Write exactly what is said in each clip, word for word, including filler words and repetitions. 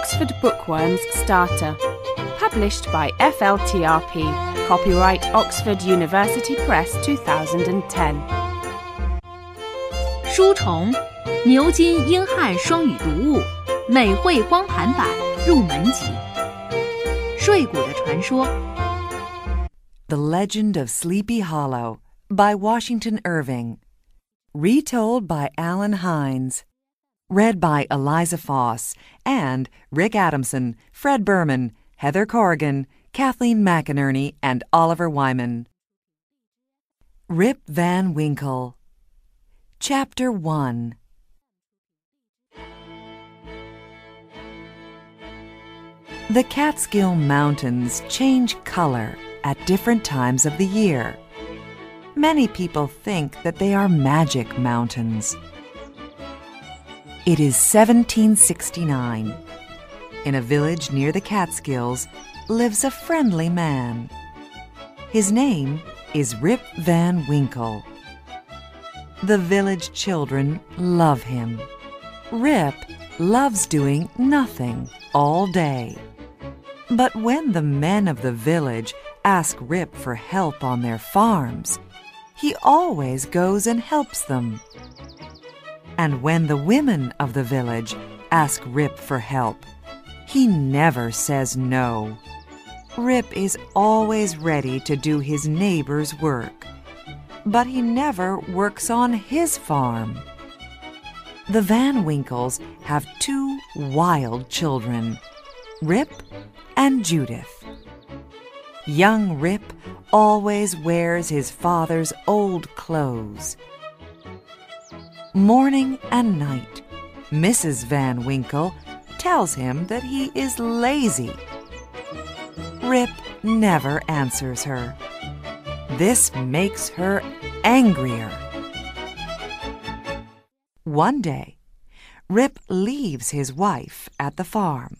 Oxford Bookworms Starter, published by F L T R P, copyright Oxford University Press two thousand ten. 书虫，牛津英汉双语读物，美绘光盘版入门级。睡骨的传说。The Legend of Sleepy Hollow by Washington Irving. Retold by Alan Hines. Read by Eliza Foss and Rick Adamson, Fred Berman, Heather Corrigan, Kathleen McInerney, and Oliver Wyman. Rip Van Winkle. Chapter one. The Catskill Mountains change color at different times of the year. Many people think that they are magic mountains. It is seventeen sixty-nine. In a village near the Catskills lives a friendly man. His name is Rip Van Winkle. The village children love him. Rip loves doing nothing all day. But when the men of the village ask Rip for help on their farms, he always goes and helps them. And when the women of the village ask Rip for help, he never says no. Rip is always ready to do his neighbor's work, but he never works on his farm. The Van Winkles have two wild children, Rip and Judith. Young Rip always wears his father's old clothes. Morning and night, Missus Van Winkle tells him that he is lazy. Rip never answers her. This makes her angrier. One day, Rip leaves his wife at the farm.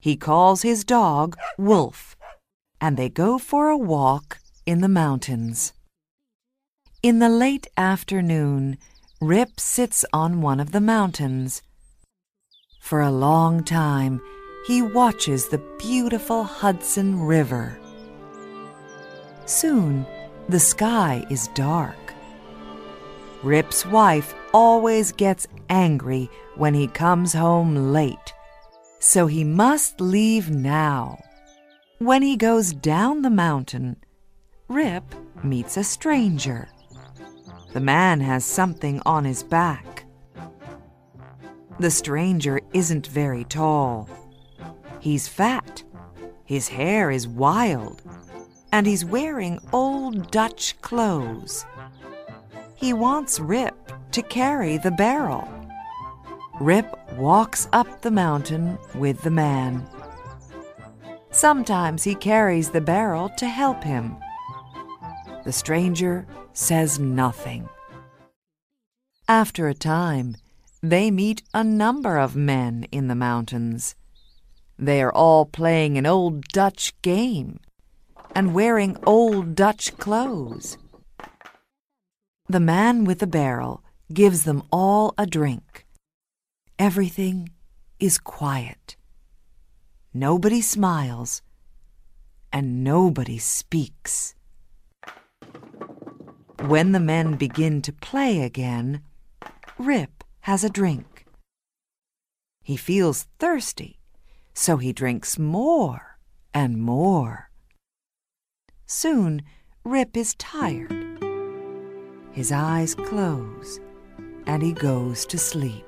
He calls his dog Wolf, and they go for a walk in the mountains. In the late afternoon, Rip sits on one of the mountains. For a long time, he watches the beautiful Hudson River. Soon, the sky is dark. Rip's wife always gets angry when he comes home late, so he must leave now. When he goes down the mountain, Rip meets a stranger. The man has something on his back. The stranger isn't very tall. He's fat, his hair is wild, and he's wearing old Dutch clothes. He wants Rip to carry the barrel. Rip walks up the mountain with the man. Sometimes he carries the barrel to help him. The stranger says nothing. After a time, they meet a number of men in the mountains. They are all playing an old Dutch game and wearing old Dutch clothes. The man with the barrel gives them all a drink. Everything is quiet. Nobody smiles and nobody speaks. When the men begin to play again, Rip has a drink. He feels thirsty, so he drinks more and more. Soon, Rip is tired. His eyes close, and he goes to sleep.